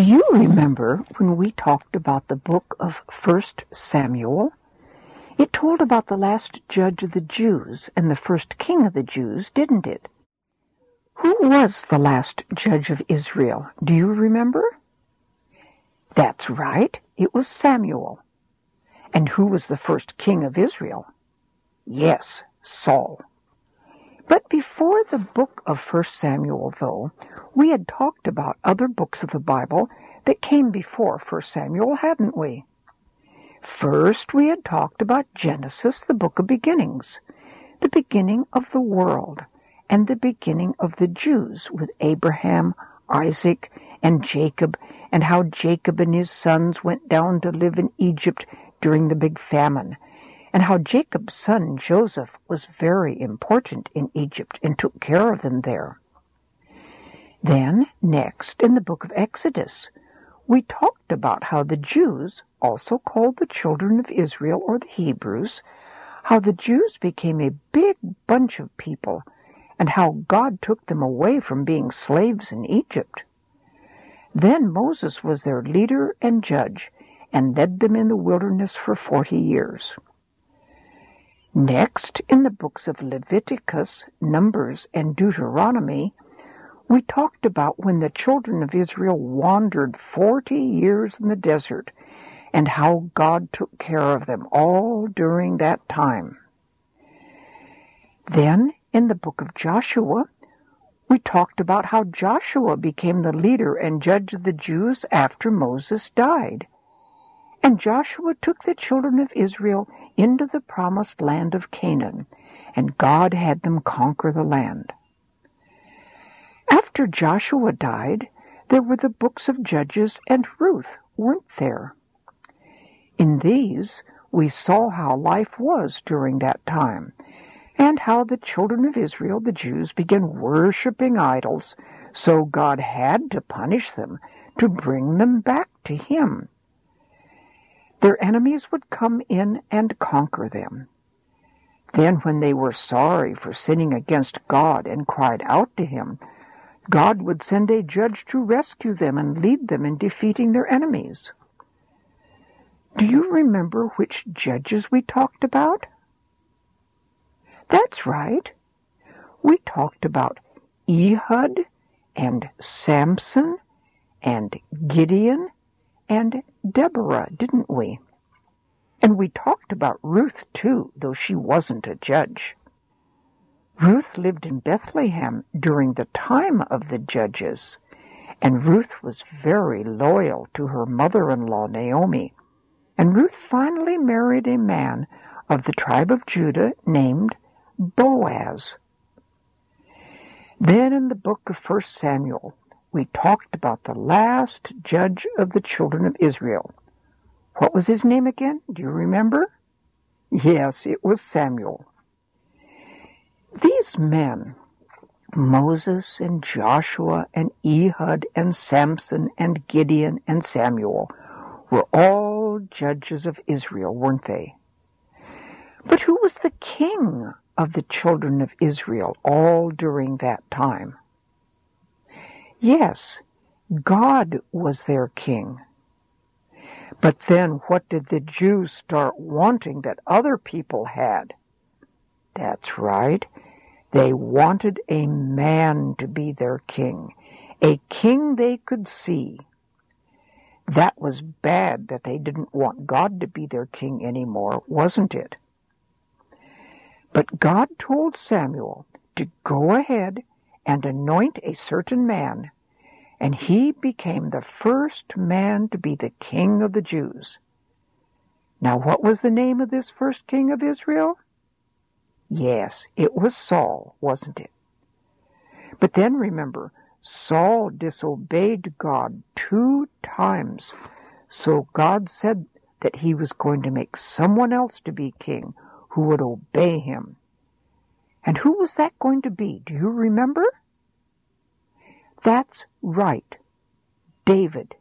Do you remember when we talked about the book of 1 Samuel? It told about the last judge of the Jews and the first king of the Jews, didn't it? Who was the last judge of Israel? Do you remember? That's right, it was Samuel. And who was the first king of Israel? Yes, Saul. But before the book of 1 Samuel, though, we had talked about other books of the Bible that came before 1 Samuel, hadn't we? First, we had talked about Genesis, the book of beginnings, the beginning of the world, and the beginning of the Jews with Abraham, Isaac, and Jacob, and how Jacob and his sons went down to live in Egypt during the big famine, and how Jacob's son Joseph was very important in Egypt and took care of them there. Then, next, in the book of Exodus, we talked about how the Jews, also called the children of Israel or the Hebrews, how the Jews became a big bunch of people, and how God took them away from being slaves in Egypt. Then Moses was their leader and judge, and led them in the wilderness for 40 years. Next, in the books of Leviticus, Numbers, and Deuteronomy, we talked about when the children of Israel wandered 40 years in the desert, and how God took care of them all during that time. Then, in the book of Joshua, we talked about how Joshua became the leader and judge of the Jews after Moses died. And Joshua took the children of Israel into the promised land of Canaan, and God had them conquer the land. After Joshua died, there were the books of Judges and Ruth, weren't there? In these, we saw how life was during that time, and how the children of Israel, the Jews, began worshiping idols, so God had to punish them to bring them back to Him. Their enemies would come in and conquer them. Then when they were sorry for sinning against God and cried out to Him, God would send a judge to rescue them and lead them in defeating their enemies. Do you remember which judges we talked about? That's right. We talked about Ehud and Samson and Gideon and Deborah, didn't we? And we talked about Ruth, too, though she wasn't a judge. Ruth lived in Bethlehem during the time of the judges, and Ruth was very loyal to her mother-in-law, Naomi. And Ruth finally married a man of the tribe of Judah named Boaz. Then in the book of 1 Samuel, we talked about the last judge of the children of Israel. What was his name again? Do you remember? Yes, it was Samuel. These men, Moses and Joshua and Ehud and Samson and Gideon and Samuel, were all judges of Israel, weren't they? But who was the king of the children of Israel all during that time? Yes, God was their king. But then what did the Jews start wanting that other people had? That's right, they wanted a man to be their king, a king they could see. That was bad that they didn't want God to be their king anymore, wasn't it? But God told Samuel to go ahead and anoint a certain man, and he became the first man to be the king of the Jews. Now, what was the name of this first king of Israel? Yes, it was Saul, wasn't it? But then remember, Saul disobeyed God 2 times, so God said that he was going to make someone else to be king who would obey him. And who was that going to be? Do you remember? That's right, David,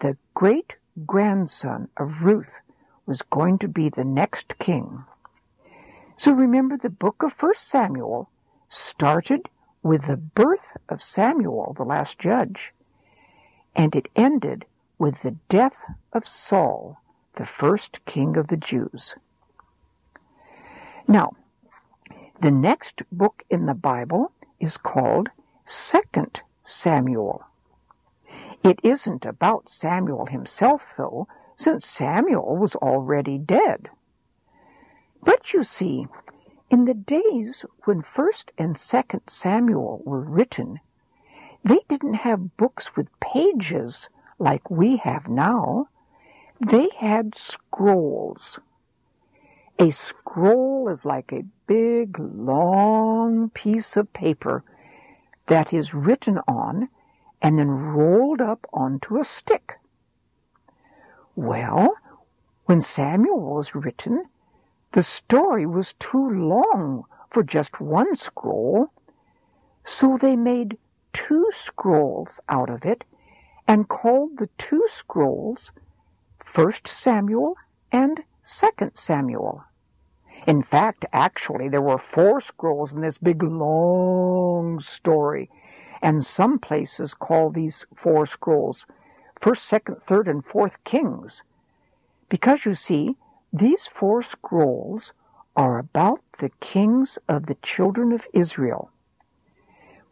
the great-grandson of Ruth, was going to be the next king. So remember, the book of 1 Samuel started with the birth of Samuel, the last judge, and it ended with the death of Saul, the first king of the Jews. Now, the next book in the Bible is called 2 Samuel. It isn't about Samuel himself, though, since Samuel was already dead. But you see, in the days when 1 and 2 Samuel were written, they didn't have books with pages like we have now. They had scrolls. A scroll is like a big, long piece of paper that is written on and then rolled up onto a stick. Well, when Samuel was written, the story was too long for just one scroll, so they made two scrolls out of it and called the two scrolls 1 Samuel and 2 Samuel. In fact, actually, there were four scrolls in this big, long story, and some places call these four scrolls 1st, 2nd, 3rd, and 4th Kings, because, you see, these four scrolls are about the kings of the children of Israel.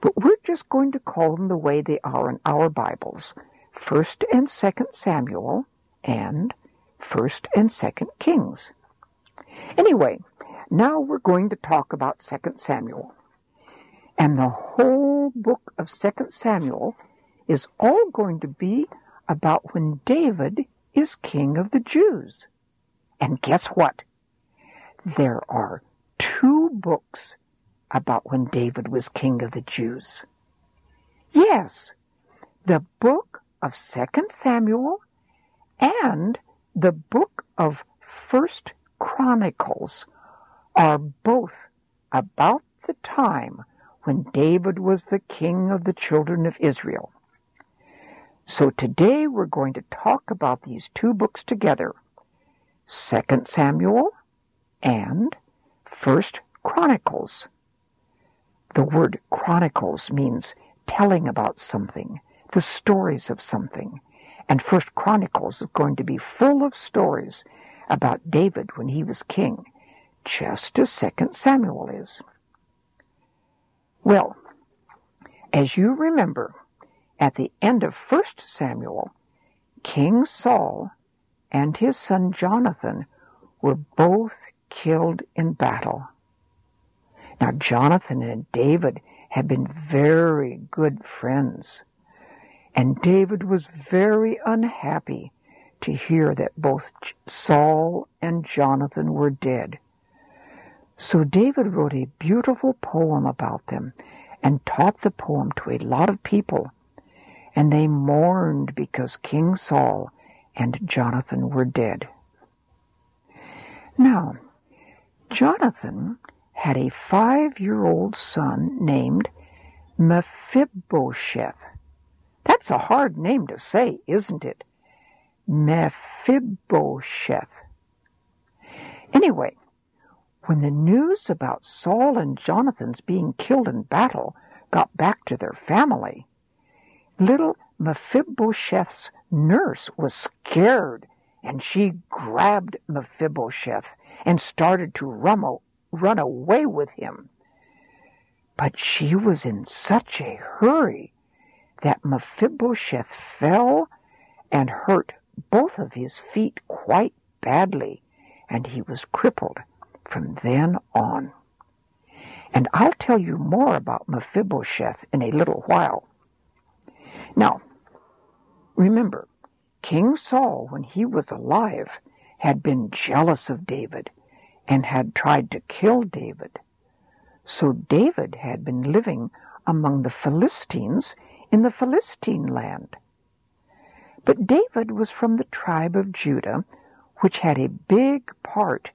But we're just going to call them the way they are in our Bibles, 1st and 2nd Samuel and 1st and 2nd Kings. Anyway, now we're going to talk about 2 Samuel. And the whole book of 2 Samuel is all going to be about when David is king of the Jews. And guess what? There are two books about when David was king of the Jews. Yes, the book of 2 Samuel and the book of 1 Chronicles are both about the time when David was the king of the children of Israel. So today we're going to talk about these two books together, 2 Samuel and 1 Chronicles. The word chronicles means telling about something, the stories of something. And 1 Chronicles is going to be full of stories about David when he was king, just as 2 Samuel is. Well, as you remember, at the end of 1 Samuel, King Saul and his son Jonathan were both killed in battle. Now, Jonathan and David had been very good friends, and David was very unhappy to hear that both Saul and Jonathan were dead. So David wrote a beautiful poem about them and taught the poem to a lot of people, and they mourned because King Saul and Jonathan were dead. Now, Jonathan had a 5-year-old son named Mephibosheth. That's a hard name to say, isn't it? Mephibosheth. Anyway, when the news about Saul and Jonathan's being killed in battle got back to their family, little Mephibosheth's nurse was scared, and she grabbed Mephibosheth and started to run away with him. But she was in such a hurry that Mephibosheth fell and hurt both of his feet quite badly, and he was crippled from then on. And I'll tell you more about Mephibosheth in a little while. Now, remember, King Saul, when he was alive, had been jealous of David and had tried to kill David. So David had been living among the Philistines in the Philistine land. But David was from the tribe of Judah, which had a big part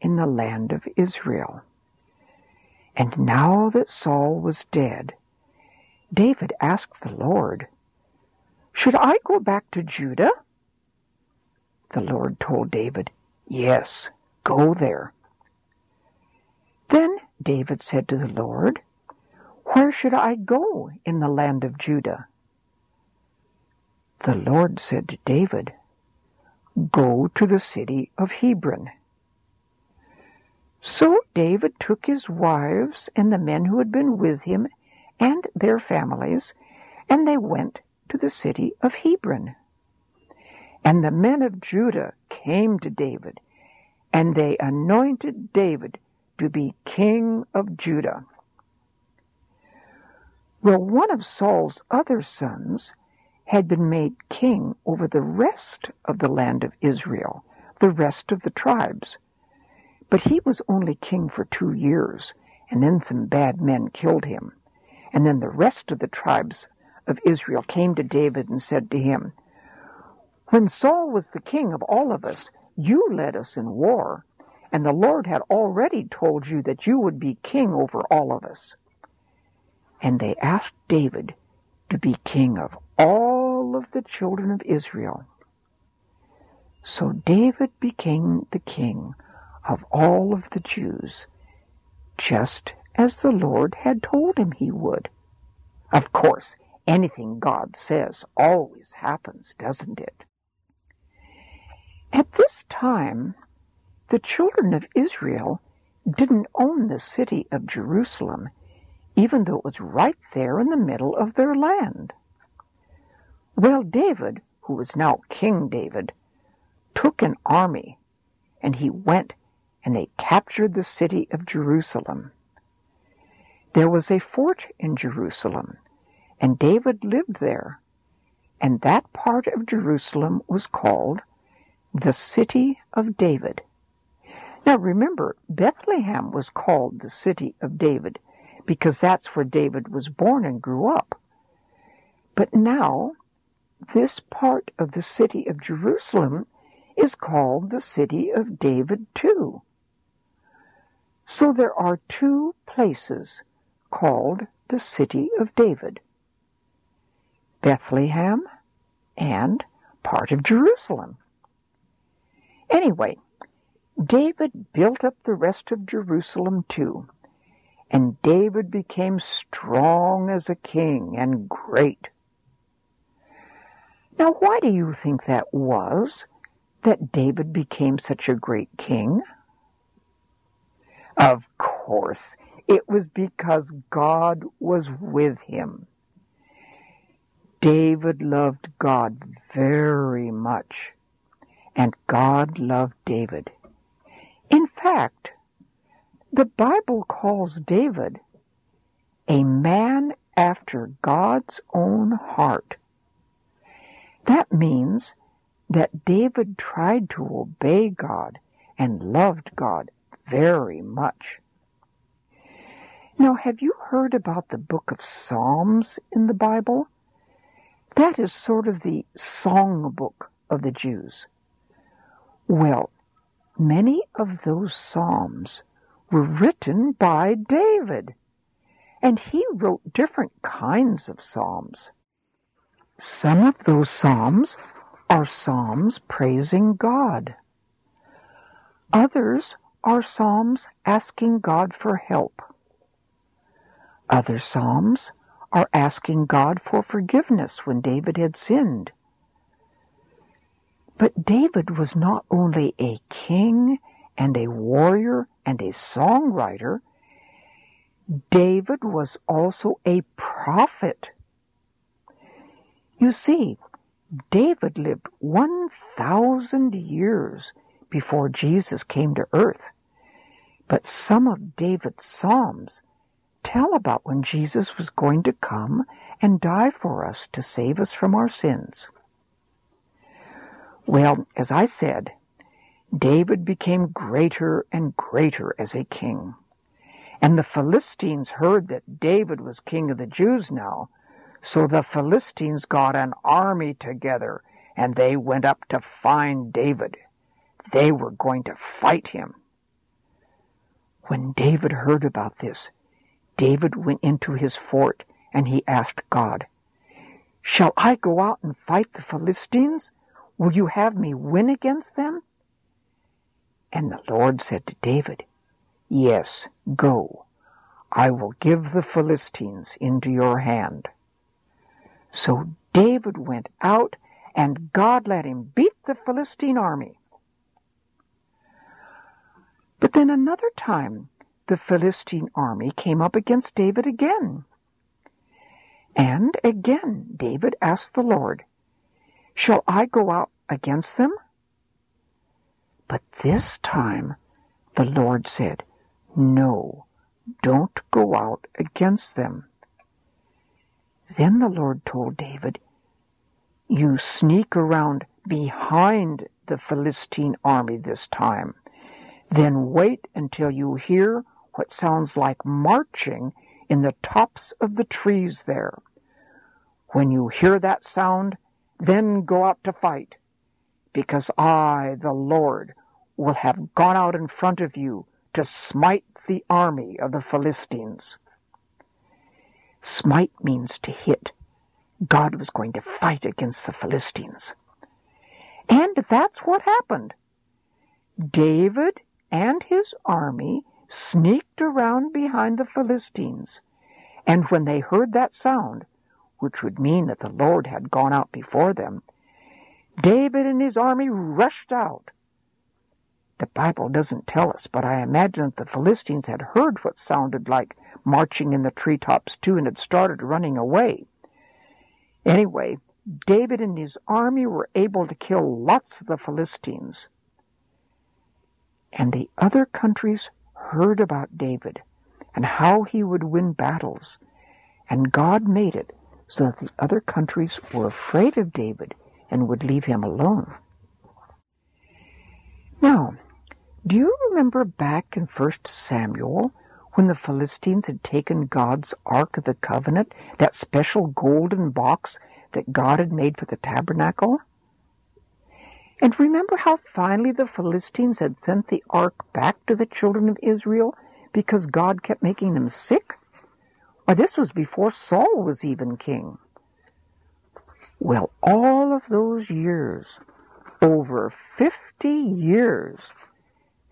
in the land of Israel. And now that Saul was dead, David asked the Lord, "Should I go back to Judah?" The Lord told David, "Yes, go there." Then David said to the Lord, "Where should I go in the land of Judah?" The Lord said to David, "Go to the city of Hebron." So David took his wives and the men who had been with him and their families, and they went to the city of Hebron. And the men of Judah came to David, and they anointed David to be king of Judah. Well, one of Saul's other sons had been made king over the rest of the land of Israel, the rest of the tribes. But he was only king for 2 years, and then some bad men killed him. And then the rest of the tribes of Israel came to David and said to him, "When Saul was the king of all of us, you led us in war, and the Lord had already told you that you would be king over all of us." And they asked David to be king of all of the children of Israel. So David became the king of all of the Jews, just as the Lord had told him he would. Of course, anything God says always happens, doesn't it? At this time, the children of Israel didn't own the city of Jerusalem, even though it was right there in the middle of their land. Well, David, who was now King David, took an army, and he went and they captured the city of Jerusalem. There was a fort in Jerusalem, and David lived there, and that part of Jerusalem was called the City of David. Now remember, Bethlehem was called the City of David because that's where David was born and grew up. But now, this part of the city of Jerusalem is called the City of David too. So there are 2 places called the City of David, Bethlehem and part of Jerusalem. Anyway, David built up the rest of Jerusalem too, and David became strong as a king and great. Now, why do you think that was, that David became such a great king? Of course, it was because God was with him. David loved God very much, and God loved David. In fact, the Bible calls David a man after God's own heart. That means that David tried to obey God and loved God very much. Now, have you heard about the book of Psalms in the Bible? That is sort of the song book of the Jews. Well, many of those Psalms were written by David, and he wrote different kinds of Psalms. Some of those Psalms are Psalms praising God. Others are Psalms asking God for help. Other Psalms are asking God for forgiveness when David had sinned. But David was not only a king and a warrior and a songwriter, David was also a prophet. You see, David lived 1,000 years before Jesus came to earth, but some of David's Psalms tell about when Jesus was going to come and die for us to save us from our sins. Well, as I said, David became greater and greater as a king. And the Philistines heard that David was king of the Jews now, so the Philistines got an army together, and they went up to find David. They were going to fight him. When David heard about this, David went into his fort, and he asked God, "Shall I go out and fight the Philistines? Will you have me win against them?" And the Lord said to David, "Yes, go. I will give the Philistines into your hand." So David went out and God let him beat the Philistine army. But then another time, the Philistine army came up against David again. And again, David asked the Lord, "Shall I go out against them?" But this time, the Lord said, "No, don't go out against them." Then the Lord told David, "You sneak around behind the Philistine army this time. Then wait until you hear what sounds like marching in the tops of the trees there. When you hear that sound, then go out to fight, because I, the Lord, will have gone out in front of you to smite the army of the Philistines." Smite means to hit. God was going to fight against the Philistines. And that's what happened. David and his army sneaked around behind the Philistines, and when they heard that sound, which would mean that the Lord had gone out before them, David and his army rushed out. The Bible doesn't tell us, but I imagine that the Philistines had heard what sounded like marching in the treetops too and had started running away. Anyway, David and his army were able to kill lots of the Philistines. And the other countries heard about David and how he would win battles. And God made it so that the other countries were afraid of David and would leave him alone. Now, do you remember back in 1 Samuel when the Philistines had taken God's Ark of the Covenant, that special golden box that God had made for the tabernacle? And remember how finally the Philistines had sent the ark back to the children of Israel because God kept making them sick? Why, this was before Saul was even king. Well, all of those years, over 50 years,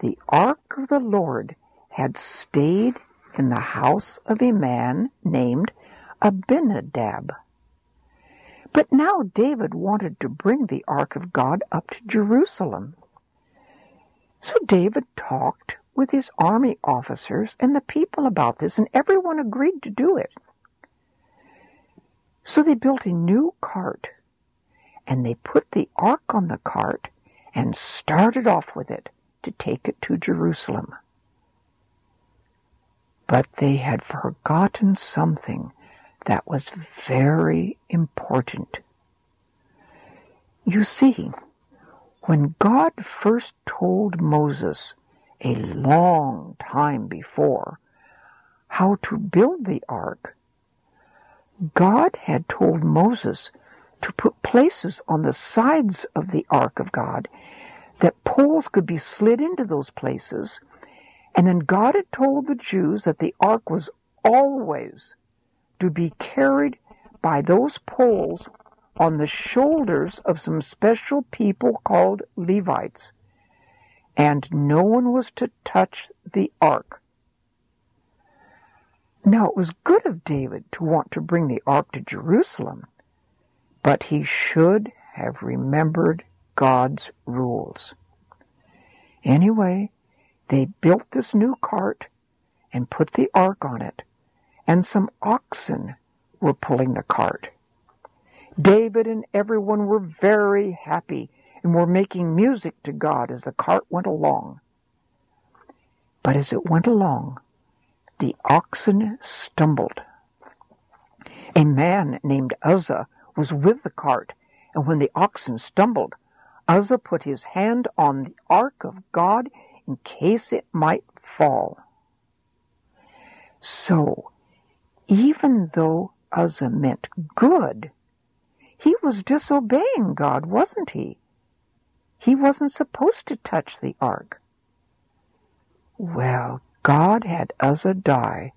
the ark of the Lord had stayed in the house of a man named Abinadab. But now David wanted to bring the Ark of God up to Jerusalem. So David talked with his army officers and the people about this, and everyone agreed to do it. So they built a new cart, and they put the Ark on the cart and started off with it to take it to Jerusalem. But they had forgotten something that was very important. You see, when God first told Moses a long time before how to build the ark, God had told Moses to put places on the sides of the ark of God that poles could be slid into those places, and then God had told the Jews that the ark was always to be carried by those poles on the shoulders of some special people called Levites, and no one was to touch the ark. Now, it was good of David to want to bring the ark to Jerusalem, but he should have remembered God's rules. Anyway, they built this new cart and put the ark on it, and some oxen were pulling the cart. David and everyone were very happy and were making music to God as the cart went along. But as it went along, the oxen stumbled. A man named Uzzah was with the cart, and when the oxen stumbled, Uzzah put his hand on the ark of God in case it might fall. So, even though Uzzah meant good, he was disobeying God, wasn't he? He wasn't supposed to touch the ark. Well, God had Uzzah die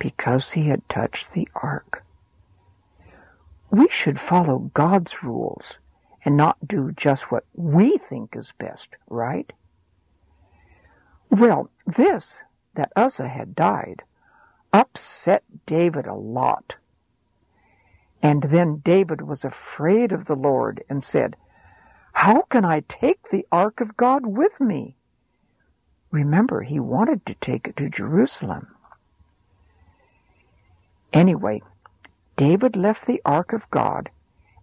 because he had touched the ark. We should follow God's rules and not do just what we think is best, right? Well, this, that Uzzah had died, upset David a lot. And then David was afraid of the Lord and said, "How can I take the ark of God with me?" Remember, he wanted to take it to Jerusalem. Anyway, David left the ark of God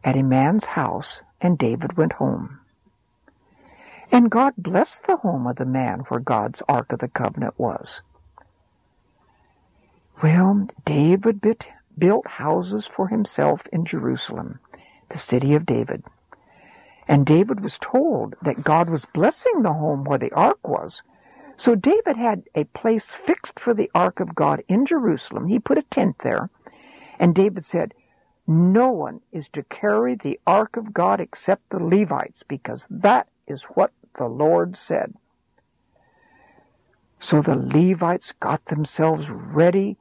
at a man's house, and David went home. And God blessed the home of the man where God's ark of the covenant was. Well, David built houses for himself in Jerusalem, the city of David. And David was told that God was blessing the home where the ark was. So David had a place fixed for the ark of God in Jerusalem. He put a tent there. And David said, "No one is to carry the ark of God except the Levites, because that is what the Lord said." So the Levites got themselves ready,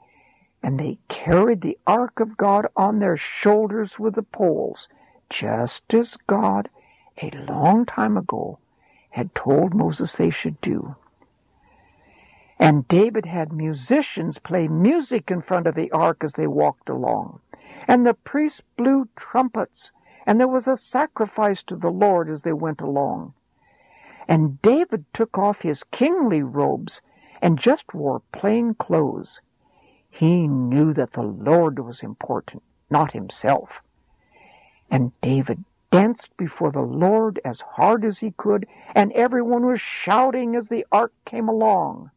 and they carried the ark of God on their shoulders with the poles, just as God, a long time ago, had told Moses they should do. And David had musicians play music in front of the ark as they walked along. And the priests blew trumpets, and there was a sacrifice to the Lord as they went along. And David took off his kingly robes and just wore plain clothes. He knew that the Lord was important, not himself. And David danced before the Lord as hard as he could, and everyone was shouting as the ark came along.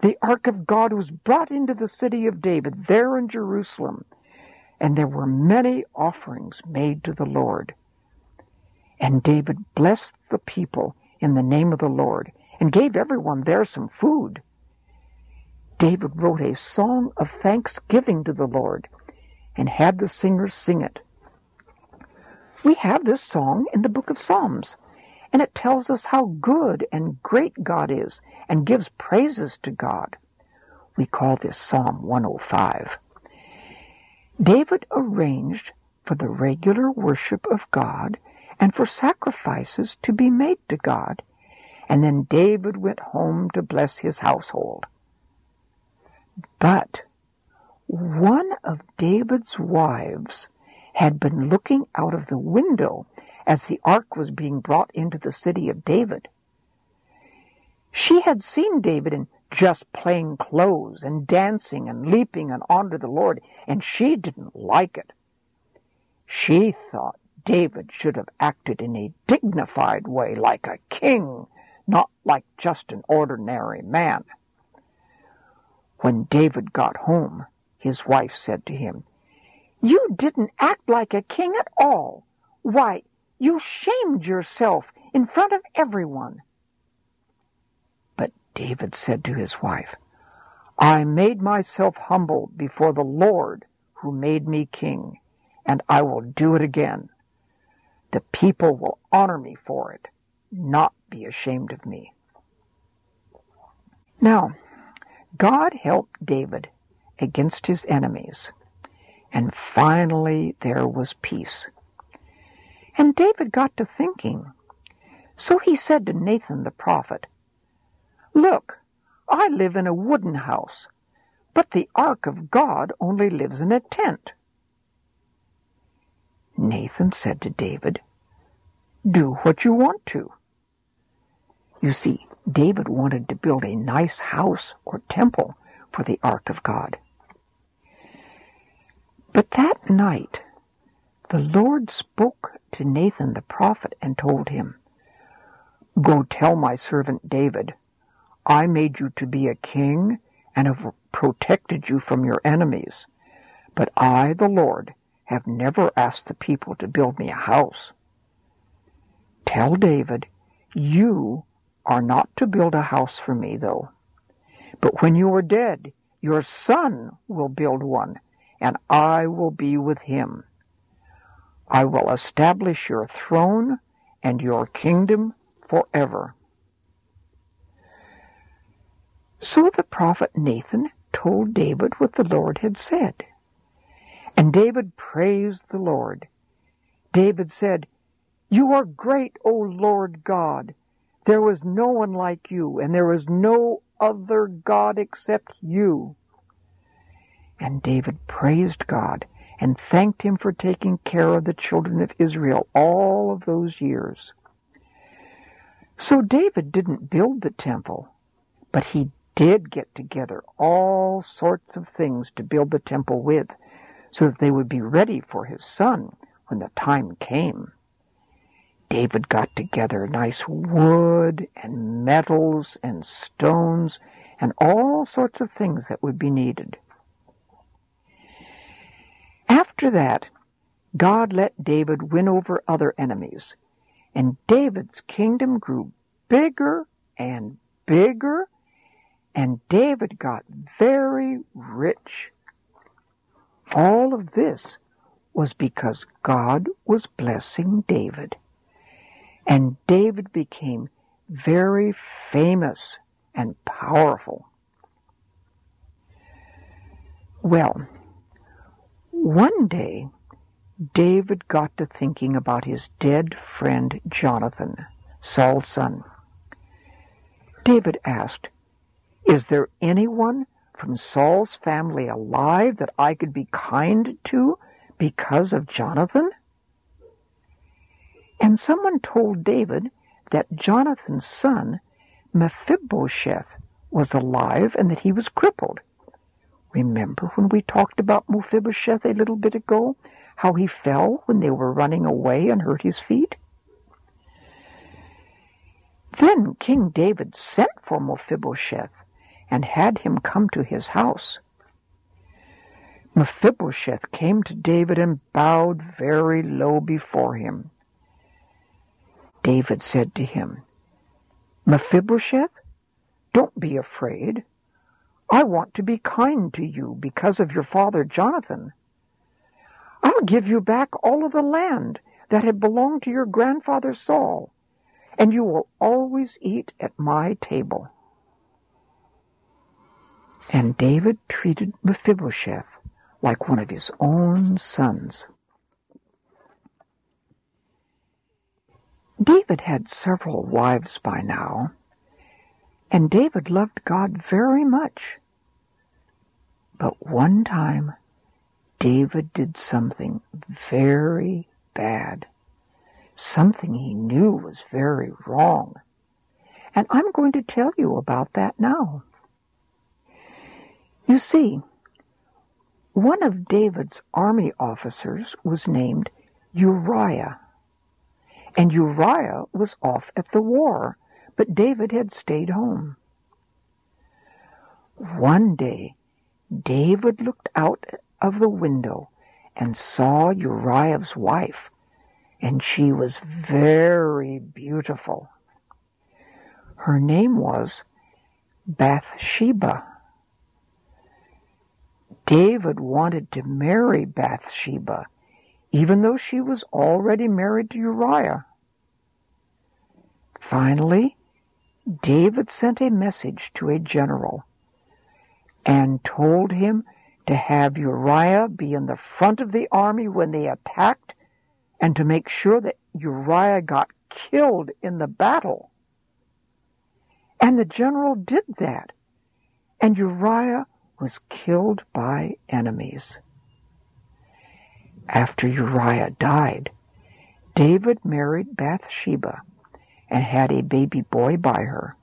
The ark of God was brought into the city of David, there in Jerusalem, and there were many offerings made to the Lord. And David blessed the people in the name of the Lord, and gave everyone there some food. David wrote a song of thanksgiving to the Lord, and had the singers sing it. We have this song in the book of Psalms, and it tells us how good and great God is, and gives praises to God. We call this Psalm 105. David arranged for the regular worship of God and for sacrifices to be made to God, and then David went home to bless his household. But one of David's wives had been looking out of the window as the ark was being brought into the city of David. She had seen David in just plain clothes and dancing and leaping and honor the Lord, and she didn't like it. She thought David should have acted in a dignified way, like a king, not like just an ordinary man. When David got home, his wife said to him, "You didn't act like a king at all. Why, you shamed yourself in front of everyone." But David said to his wife, "I made myself humble before the Lord who made me king, and I will do it again. The people will honor me for it, not be ashamed of me." Now, God helped David against his enemies, and finally there was peace. And David got to thinking. So he said to Nathan the prophet, "Look, I live in a wooden house, but the ark of God only lives in a tent." Nathan said to David, "Do what you want to." You see, David wanted to build a nice house or temple for the ark of God. But that night, the Lord spoke to Nathan the prophet and told him, "Go tell my servant David, I made you to be a king and have protected you from your enemies, but I, the Lord, have never asked the people to build me a house. Tell David, you are not to build a house for me, though. But when you are dead, your son will build one, and I will be with him. I will establish your throne and your kingdom forever." So the prophet Nathan told David what the Lord had said. And David praised the Lord. David said, "You are great, O Lord God. There was no one like you, and there is no other God except you." And David praised God and thanked him for taking care of the children of Israel all of those years. So David didn't build the temple, but he did get together all sorts of things to build the temple with, so that they would be ready for his son when the time came. David got together nice wood and metals and stones and all sorts of things that would be needed. After that, God let David win over other enemies, and David's kingdom grew bigger and bigger, and David got very rich. All of this was because God was blessing David. And David became very famous and powerful. Well, one day, David got to thinking about his dead friend Jonathan, Saul's son. David asked, "Is there anyone from Saul's family alive that I could be kind to because of Jonathan?" And someone told David that Jonathan's son, Mephibosheth, was alive and that he was crippled. Remember when we talked about Mephibosheth a little bit ago, how he fell when they were running away and hurt his feet? Then King David sent for Mephibosheth and had him come to his house. Mephibosheth came to David and bowed very low before him. David said to him, "Mephibosheth, don't be afraid. I want to be kind to you because of your father Jonathan. I'll give you back all of the land that had belonged to your grandfather Saul, and you will always eat at my table." And David treated Mephibosheth like one of his own sons. David had several wives by now, and David loved God very much. But one time, David did something very bad, something he knew was very wrong. And I'm going to tell you about that now. You see, one of David's army officers was named Uriah. And Uriah was off at the war, but David had stayed home. One day, David looked out of the window and saw Uriah's wife, and she was very beautiful. Her name was Bathsheba. David wanted to marry Bathsheba, even though she was already married to Uriah. Finally, David sent a message to a general and told him to have Uriah be in the front of the army when they attacked and to make sure that Uriah got killed in the battle. And the general did that, and Uriah was killed by enemies. After Uriah died, David married Bathsheba and had a baby boy by her.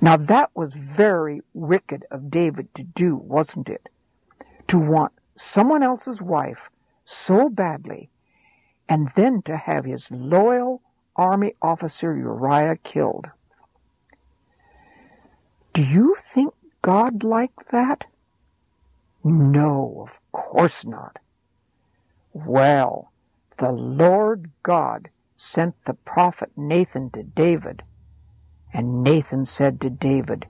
Now that was very wicked of David to do, wasn't it? To want someone else's wife so badly and then to have his loyal army officer Uriah killed. Do you think God liked that? No, of course not. Well, the Lord God sent the prophet Nathan to David, and Nathan said to David,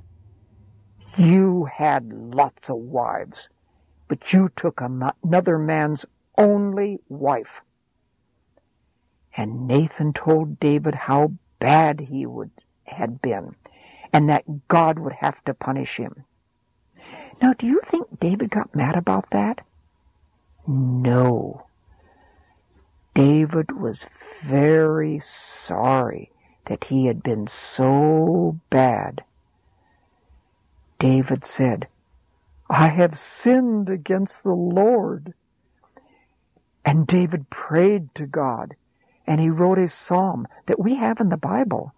"You had lots of wives, but you took another man's only wife." And Nathan told David how bad he had been, and that God would have to punish him. Now, do you think David got mad about that? No. David was very sorry that he had been so bad. David said, "I have sinned against the Lord. And David prayed to God, and he wrote a psalm that we have in the Bible,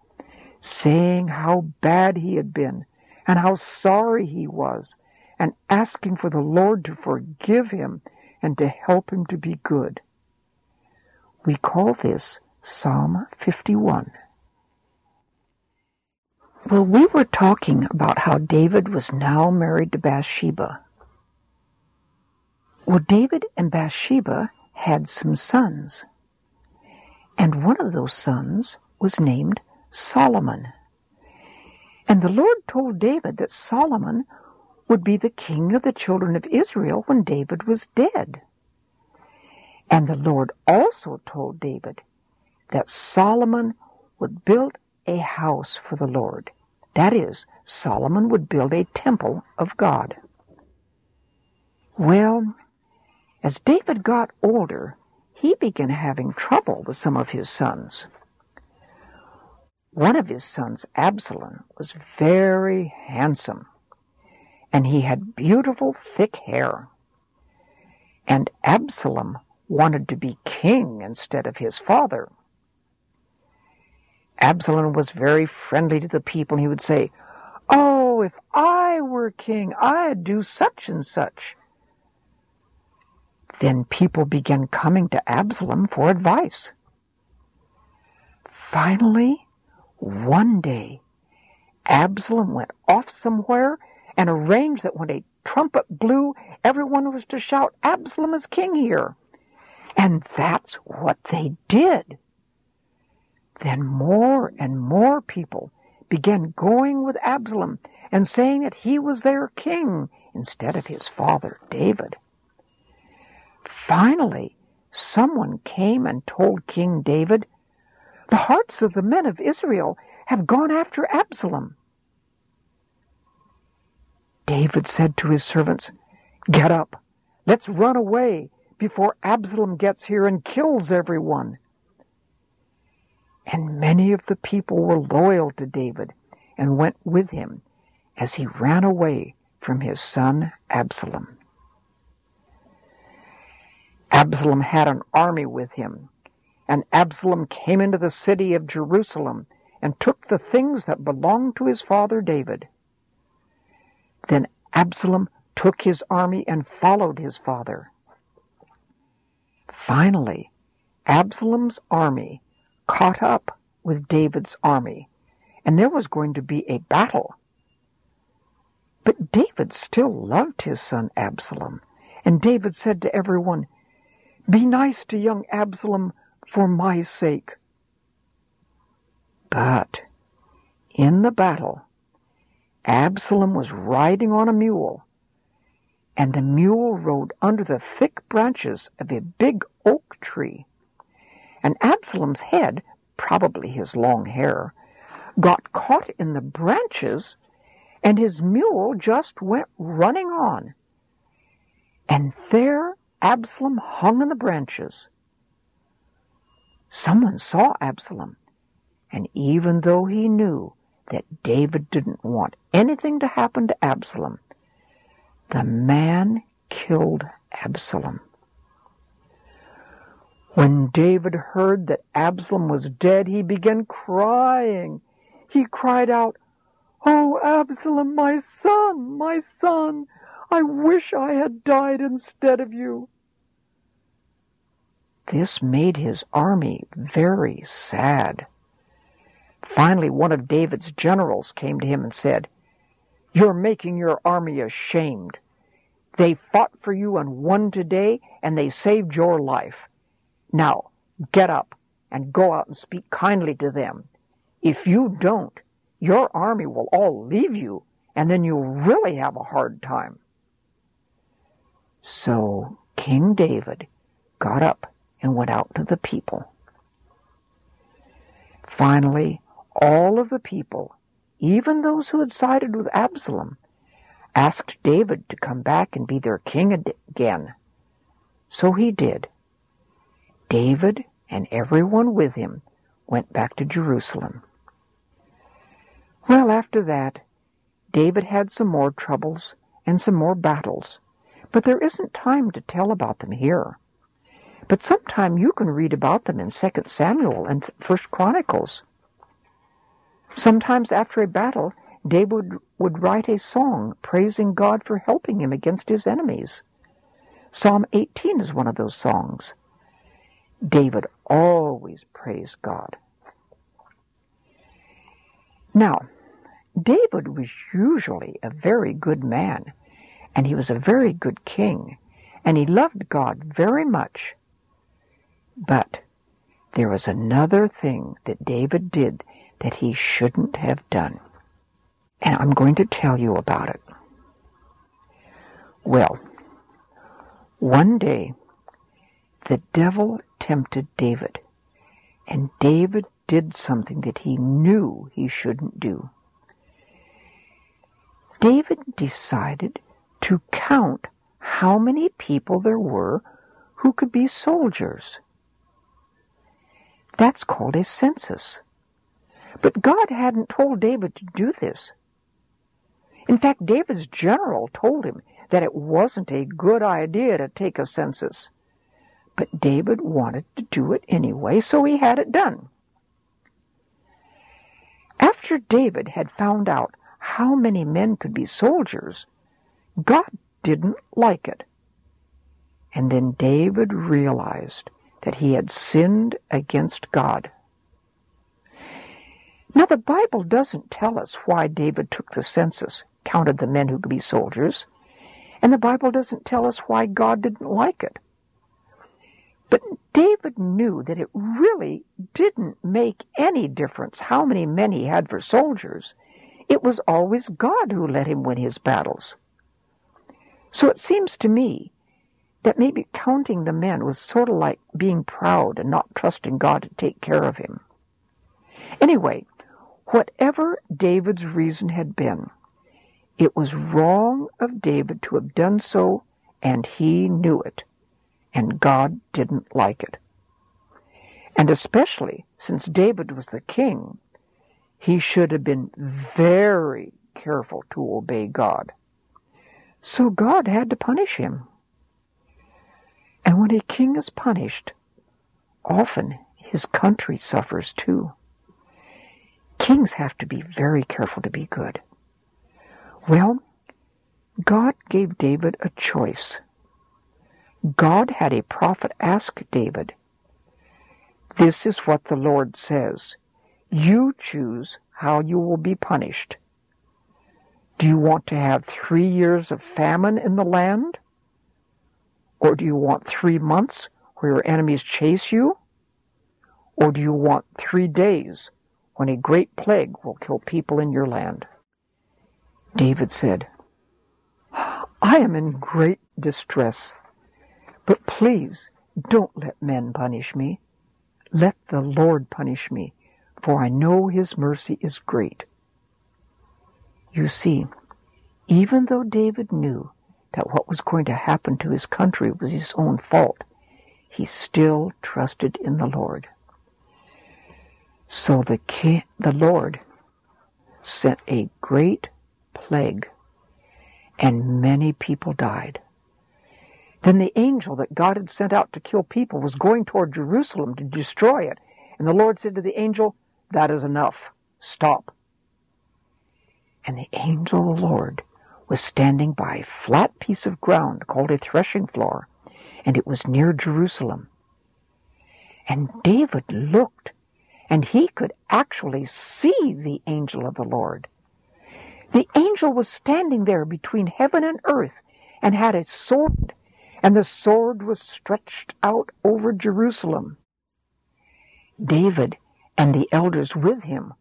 saying how bad he had been and how sorry he was, and asking for the Lord to forgive him and to help him to be good. We call this Psalm 51. Well, we were talking about how David was now married to Bathsheba. Well, David and Bathsheba had some sons, and one of those sons was named Solomon. And the Lord told David that Solomon would be the king of the children of Israel when David was dead. And the Lord also told David that Solomon would build a house for the Lord. That is, Solomon would build a temple of God. Well, as David got older, he began having trouble with some of his sons. One of his sons, Absalom, was very handsome, and he had beautiful, thick hair. And Absalom wanted to be king instead of his father. Absalom was very friendly to the people, and he would say, "Oh, if I were king, I'd do such and such." Then people began coming to Absalom for advice. Finally, one day, Absalom went off somewhere and arranged that when a trumpet blew, everyone was to shout, "Absalom is king here." And that's what they did. Then more and more people began going with Absalom and saying that he was their king instead of his father, David. Finally, someone came and told King David, "The hearts of the men of Israel have gone after Absalom." David said to his servants, "Get up, let's run away before Absalom gets here and kills everyone." And many of the people were loyal to David and went with him as he ran away from his son Absalom. Absalom had an army with him, and Absalom came into the city of Jerusalem and took the things that belonged to his father David. Then Absalom took his army and followed his father. Finally, Absalom's army caught up with David's army, and there was going to be a battle. But David still loved his son Absalom, and David said to everyone, "Be nice to young Absalom for my sake." But in the battle, Absalom was riding on a mule, and the mule rode under the thick branches of a big oak tree. And Absalom's head, probably his long hair, got caught in the branches, and his mule just went running on. And there Absalom hung in the branches. Someone saw Absalom, and even though he knew that David didn't want anything to happen to Absalom, the man killed Absalom. When David heard that Absalom was dead, he began crying. He cried out, "Oh, Absalom, my son, I wish I had died instead of you." This made his army very sad. Finally, one of David's generals came to him and said, "You're making your army ashamed. They fought for you and won today, and they saved your life. Now, get up and go out and speak kindly to them. If you don't, your army will all leave you, and then you'll really have a hard time." So King David got up and went out to the people. Finally, all of the people, even those who had sided with Absalom, asked David to come back and be their king again. So he did. David and everyone with him went back to Jerusalem. Well, after that, David had some more troubles and some more battles, but there isn't time to tell about them here. But sometime you can read about them in 2 Samuel and 1 Chronicles. Sometimes after a battle, David would write a song praising God for helping him against his enemies. Psalm 18 is one of those songs. David always praised God. Now, David was usually a very good man, and he was a very good king, and he loved God very much. But there was another thing that David did that he shouldn't have done, and I'm going to tell you about it. Well, one day, the devil tempted David, and David did something that he knew he shouldn't do. David decided to count how many people there were who could be soldiers. That's called a census. But God hadn't told David to do this. In fact, David's general told him that it wasn't a good idea to take a census. But David wanted to do it anyway, so he had it done. After David had found out how many men could be soldiers, God didn't like it. And then David realized that he had sinned against God. Now, the Bible doesn't tell us why David took the census, counted the men who could be soldiers, and the Bible doesn't tell us why God didn't like it. But David knew that it really didn't make any difference how many men he had for soldiers. It was always God who let him win his battles. So it seems to me that maybe counting the men was sort of like being proud and not trusting God to take care of him. Anyway, whatever David's reason had been, it was wrong of David to have done so, and he knew it, and God didn't like it. And especially since David was the king, he should have been very careful to obey God. So God had to punish him. And when a king is punished, often his country suffers too. Kings have to be very careful to be good. Well, God gave David a choice. God had a prophet ask David, "This is what the Lord says. You choose how you will be punished. Do you want to have 3 years of famine in the land? Or do you want 3 months where your enemies chase you? Or do you want 3 days when a great plague will kill people in your land?" David said, "I am in great distress, but please don't let men punish me. Let the Lord punish me, for I know his mercy is great." You see, even though David knew that what was going to happen to his country was his own fault, he still trusted in the Lord. So the Lord sent a great plague, and many people died. Then the angel that God had sent out to kill people was going toward Jerusalem to destroy it, and the Lord said to the angel, "That is enough. Stop." And the angel of the Lord was standing by a flat piece of ground called a threshing floor, and it was near Jerusalem. And David looked, and he could actually see the angel of the Lord. The angel was standing there between heaven and earth and had a sword, and the sword was stretched out over Jerusalem. David and the elders with him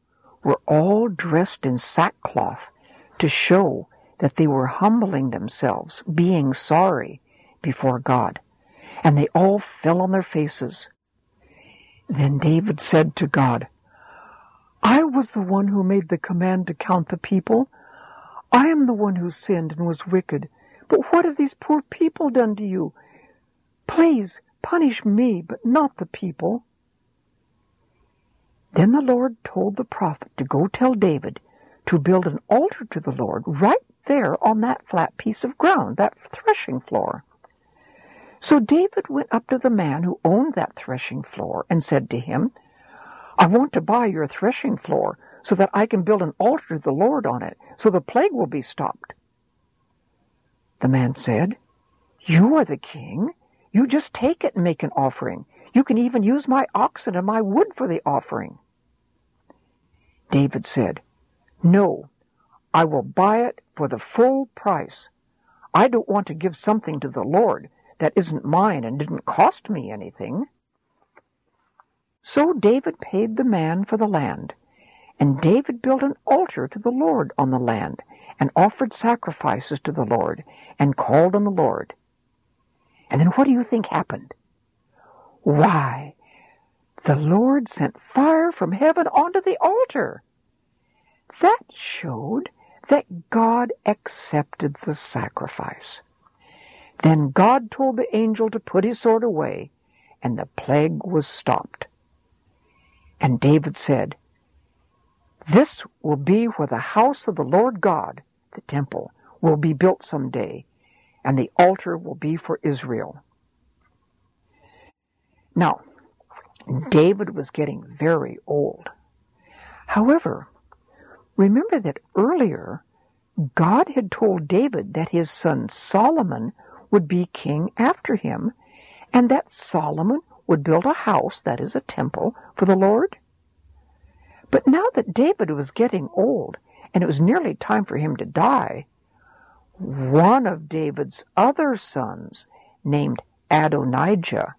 were all dressed in sackcloth to show that they were humbling themselves, being sorry before God, and they all fell on their faces. Then David said to God, "I was the one who made the command to count the people. I am the one who sinned and was wicked. But what have these poor people done to you? Please punish me, but not the people." Then the Lord told the prophet to go tell David to build an altar to the Lord right there on that flat piece of ground, that threshing floor. So David went up to the man who owned that threshing floor and said to him, I want to buy your threshing floor so that I can build an altar to the Lord on it, so the plague will be stopped. The man said, You are the king. You just take it and make an offering. You can even use my oxen and my wood for the offering. David said, No, I will buy it for the full price. I don't want to give something to the Lord that isn't mine and didn't cost me anything. So David paid the man for the land, and David built an altar to the Lord on the land, and offered sacrifices to the Lord, and called on the Lord. And then what do you think happened? Why, the Lord sent fire from heaven onto the altar. That showed that God accepted the sacrifice. Then God told the angel to put his sword away, and the plague was stopped. And David said, This will be where the house of the Lord God, the temple, will be built someday, and the altar will be for Israel. Now, David was getting very old. However, remember that earlier, God had told David that his son Solomon would be king after him, and that Solomon would build a house, that is a temple, for the Lord. But now that David was getting old, and it was nearly time for him to die, one of David's other sons, named Adonijah,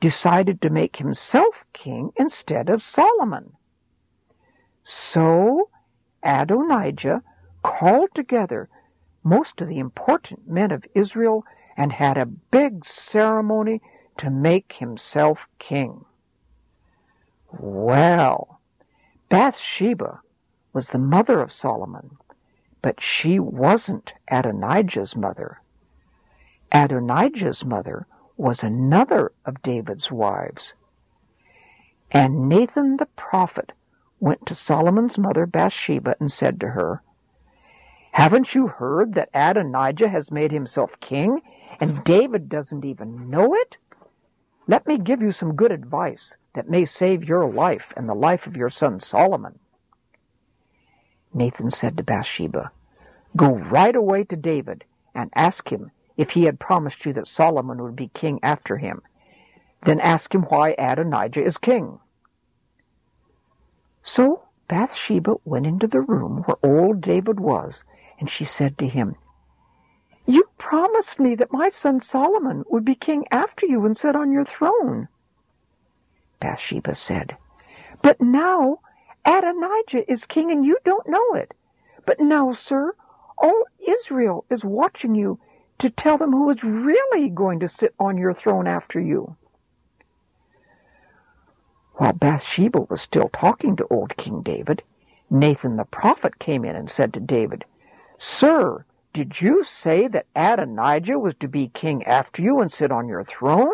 decided to make himself king instead of Solomon. So Adonijah called together most of the important men of Israel and had a big ceremony to make himself king. Well, Bathsheba was the mother of Solomon, but she wasn't Adonijah's mother. Adonijah's mother was another of David's wives. And Nathan the prophet went to Solomon's mother Bathsheba and said to her, Haven't you heard that Adonijah has made himself king, and David doesn't even know it? Let me give you some good advice that may save your life and the life of your son Solomon. Nathan said to Bathsheba, Go right away to David and ask him if he had promised you that Solomon would be king after him. Then ask him why Adonijah is king. So Bathsheba went into the room where old David was, and she said to him, You promised me that my son Solomon would be king after you and sit on your throne. Bathsheba said, But now Adonijah is king and you don't know it. But now, sir, all Israel is watching you to tell them who is really going to sit on your throne after you. While Bathsheba was still talking to old King David, Nathan the prophet came in and said to David, Sir, did you say that Adonijah was to be king after you and sit on your throne?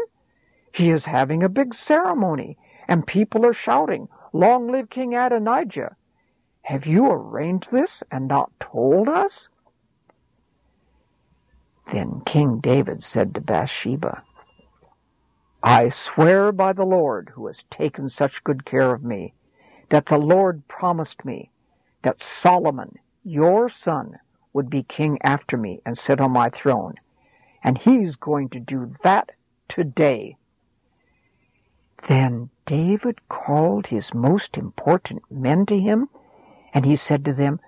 He is having a big ceremony, and people are shouting, Long live King Adonijah! Have you arranged this and not told us? Then King David said to Bathsheba, I swear by the Lord, who has taken such good care of me, that the Lord promised me that Solomon, your son, would be king after me and sit on my throne, and he's going to do that today. Then David called his most important men to him, and he said to them,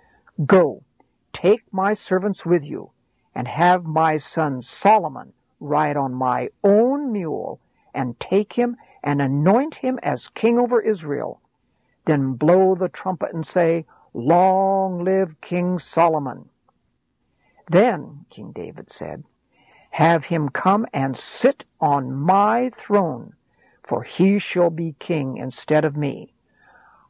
Go, take my servants with you, and have my son Solomon ride on my own mule, and take him and anoint him as king over Israel. Then blow the trumpet and say, Long live King Solomon! Then, King David said, Have him come and sit on my throne, for he shall be king instead of me.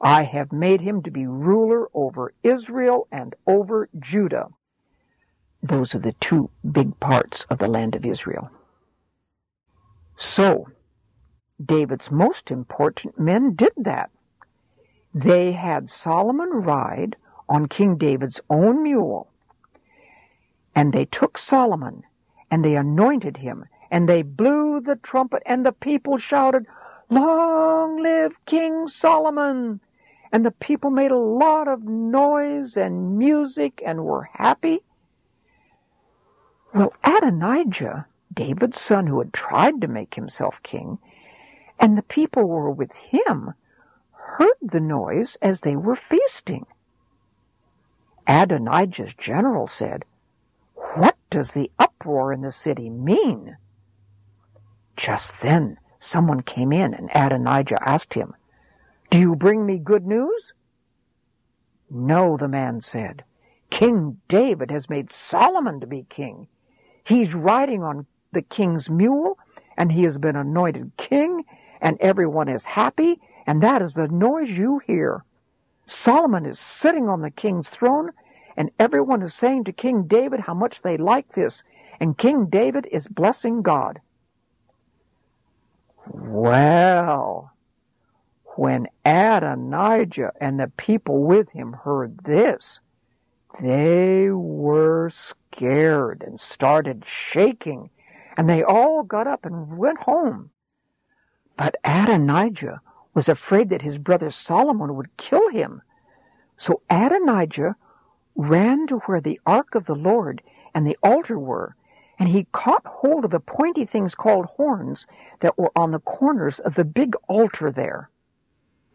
I have made him to be ruler over Israel and over Judah. Those are the two big parts of the land of Israel. So, David's most important men did that. They had Solomon ride on King David's own mule. And they took Solomon, and they anointed him, And they blew the trumpet, and the people shouted, "Long live King Solomon!" And the people made a lot of noise and music and were happy. Well, Adonijah, David's son who had tried to make himself king, and the people who were with him, heard the noise as they were feasting. Adonijah's general said, "What does the uproar in the city mean?" Just then, someone came in, and Adonijah asked him, "Do you bring me good news?" "No," the man said. "King David has made Solomon to be king. He's riding on the king's mule, and he has been anointed king, and everyone is happy, and that is the noise you hear. Solomon is sitting on the king's throne, and everyone is saying to King David how much they like this, and King David is blessing God." Well, when Adonijah and the people with him heard this, they were scared and started shaking, and they all got up and went home. But Adonijah was afraid that his brother Solomon would kill him. So Adonijah ran to where the ark of the Lord and the altar were, and he caught hold of the pointy things called horns that were on the corners of the big altar there.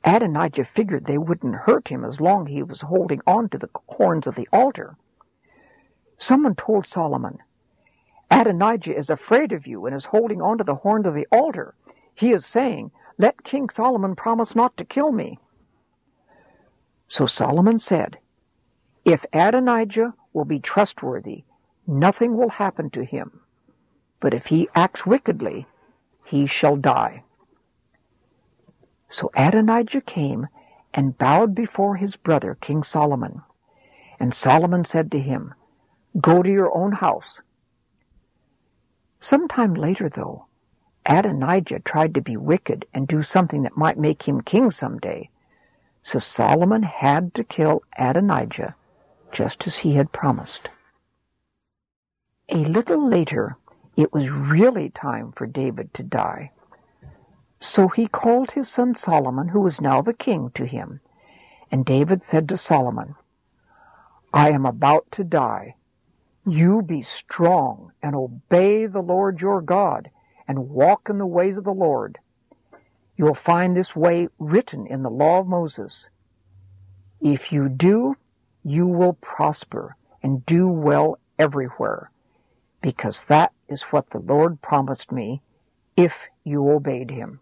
Adonijah figured they wouldn't hurt him as long as he was holding on to the horns of the altar. Someone told Solomon, "Adonijah is afraid of you and is holding on to the horns of the altar. He is saying, 'Let King Solomon promise not to kill me.'" So Solomon said, "If Adonijah will be trustworthy, nothing will happen to him. But if he acts wickedly, he shall die." So Adonijah came and bowed before his brother, King Solomon. And Solomon said to him, "Go to your own house." Sometime later, though, Adonijah tried to be wicked and do something that might make him king someday. So Solomon had to kill Adonijah, just as he had promised. A little later, it was really time for David to die. So he called his son Solomon, who was now the king, to him. And David said to Solomon, "I am about to die. You be strong and obey the Lord your God and walk in the ways of the Lord. You will find this way written in the law of Moses. If you do, you will prosper and do well everywhere, because that is what the Lord promised me, if you obeyed him."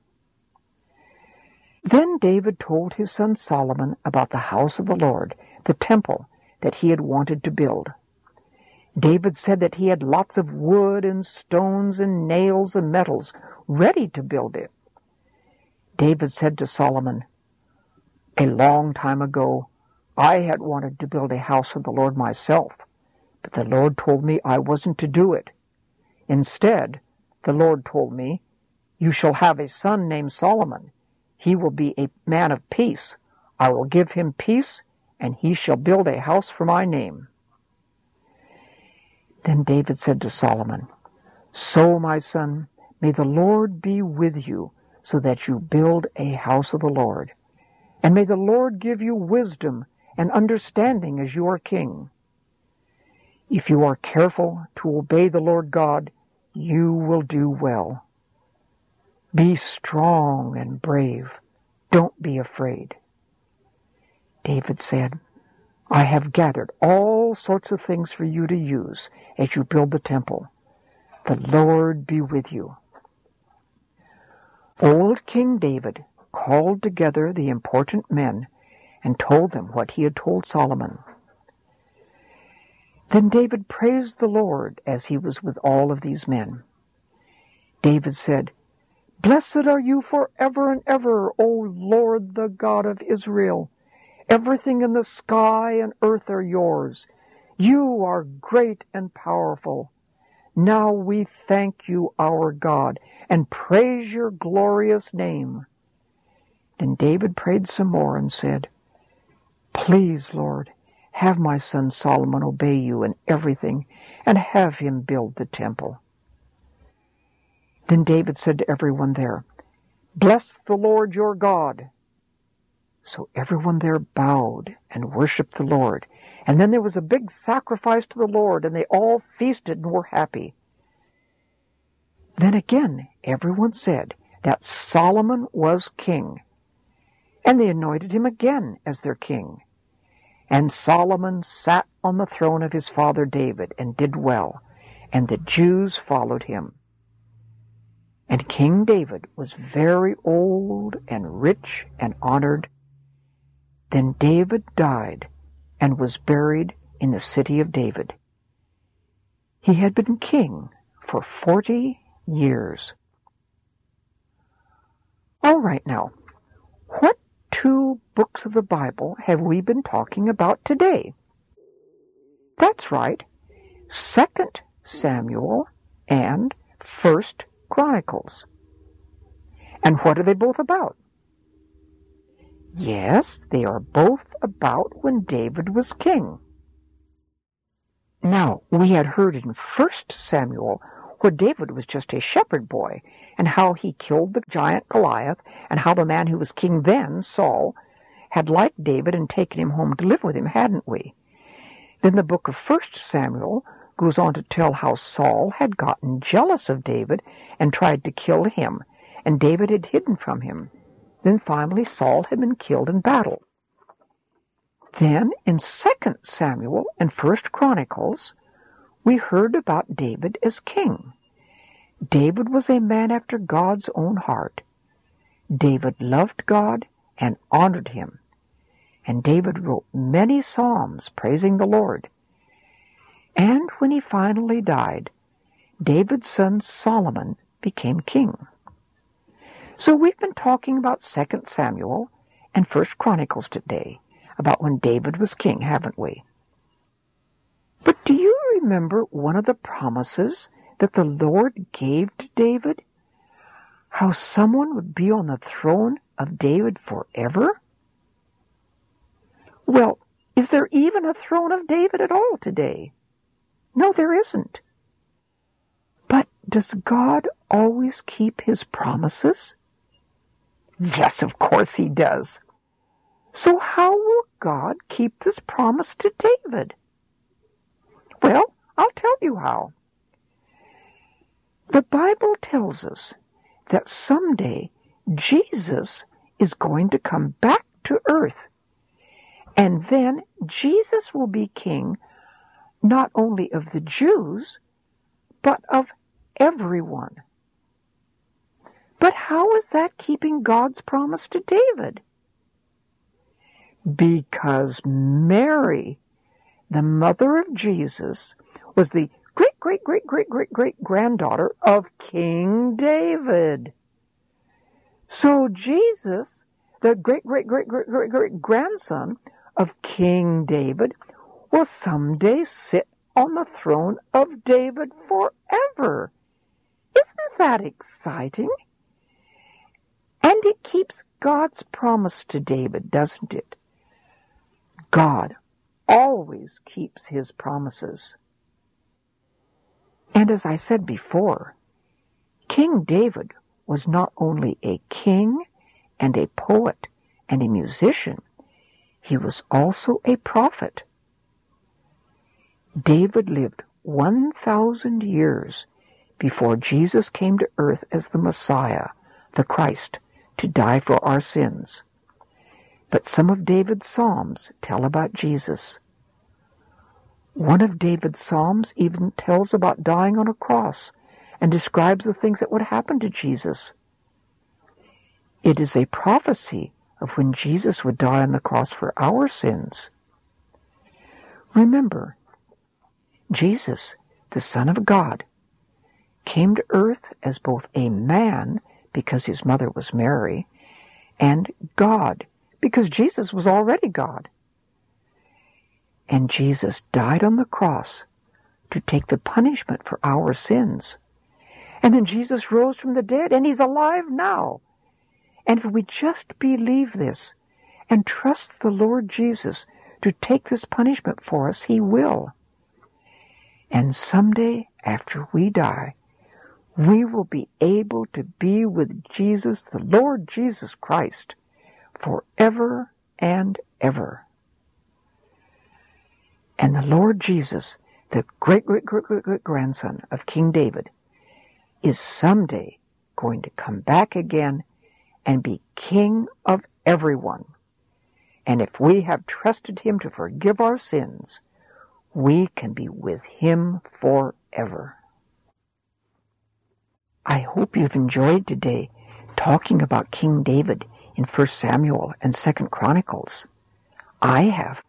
Then David told his son Solomon about the house of the Lord, the temple that he had wanted to build. David said that he had lots of wood and stones and nails and metals ready to build it. David said to Solomon, "A long time ago, I had wanted to build a house for the Lord myself, but the Lord told me I wasn't to do it. Instead, the Lord told me, 'You shall have a son named Solomon. He will be a man of peace. I will give him peace, and he shall build a house for my name.'" Then David said to Solomon, "So, my son, may the Lord be with you, so that you build a house of the Lord. And may the Lord give you wisdom and understanding as you are king. If you are careful to obey the Lord God, you will do well. Be strong and brave. Don't be afraid." David said, "I have gathered all sorts of things for you to use as you build the temple. The Lord be with you." Old King David called together the important men and told them what he had told Solomon. Then David praised the Lord as he was with all of these men. David said, "Blessed are you forever and ever, O Lord, the God of Israel. Everything in the sky and earth are yours. You are great and powerful. Now we thank you, our God, and praise your glorious name." Then David prayed some more and said, "Please, Lord, have my son Solomon obey you in everything, and have him build the temple." Then David said to everyone there, "Bless the Lord your God." So everyone there bowed and worshiped the Lord. And then there was a big sacrifice to the Lord, and they all feasted and were happy. Then again, everyone said that Solomon was king. And they anointed him again as their king. And Solomon sat on the throne of his father David and did well, and the Jews followed him. And King David was very old and rich and honored. Then David died and was buried in the city of David. He had been king for 40 years. All right now, what two books of the Bible have we been talking about today? That's right, 2 Samuel and 1 Chronicles. And what are they both about? Yes, they are both about when David was king. Now, we had heard in 1 Samuel where David was just a shepherd boy, and how he killed the giant Goliath, and how the man who was king then, Saul, had liked David and taken him home to live with him, hadn't we? Then the book of 1 Samuel goes on to tell how Saul had gotten jealous of David and tried to kill him, and David had hidden from him. Then finally Saul had been killed in battle. Then in 2 Samuel and 1 Chronicles, we heard about David as king. David was a man after God's own heart. David loved God and honored him. And David wrote many psalms praising the Lord. And when he finally died, David's son Solomon became king. So we've been talking about 2 Samuel and 1 Chronicles today, about when David was king, haven't we? But do you remember one of the promises that the Lord gave to David? How someone would be on the throne of David forever? Well, is there even a throne of David at all today? No, there isn't. But does God always keep his promises? Yes, of course he does. So how will God keep this promise to David? Well, I'll tell you how. The Bible tells us that someday Jesus is going to come back to earth. And then Jesus will be king not only of the Jews, but of everyone. But how is that keeping God's promise to David? Because Mary, the mother of Jesus, was the great-great-great-great-great-great-granddaughter of King David. So Jesus, the great-great-great-great-great-great-grandson of King David, will someday sit on the throne of David forever. Isn't that exciting? And it keeps God's promise to David, doesn't it? God always keeps his promises. And as I said before, King David was not only a king and a poet and a musician, he was also a prophet. David lived 1,000 years before Jesus came to earth as the Messiah, the Christ, to die for our sins. But some of David's psalms tell about Jesus. One of David's psalms even tells about dying on a cross and describes the things that would happen to Jesus. It is a prophecy of when Jesus would die on the cross for our sins. Remember, Jesus, the Son of God, came to earth as both a man, because his mother was Mary, and God, because Jesus was already God. And Jesus died on the cross to take the punishment for our sins. And then Jesus rose from the dead, and he's alive now. And if we just believe this and trust the Lord Jesus to take this punishment for us, he will. And someday after we die, we will be able to be with Jesus, the Lord Jesus Christ, forever and ever. And the Lord Jesus, the great-great-great-great-grandson of King David, is someday going to come back again and be king of everyone. And if we have trusted him to forgive our sins, we can be with him forever. I hope you've enjoyed today talking about King David in 1 Samuel and 2 Chronicles. I have.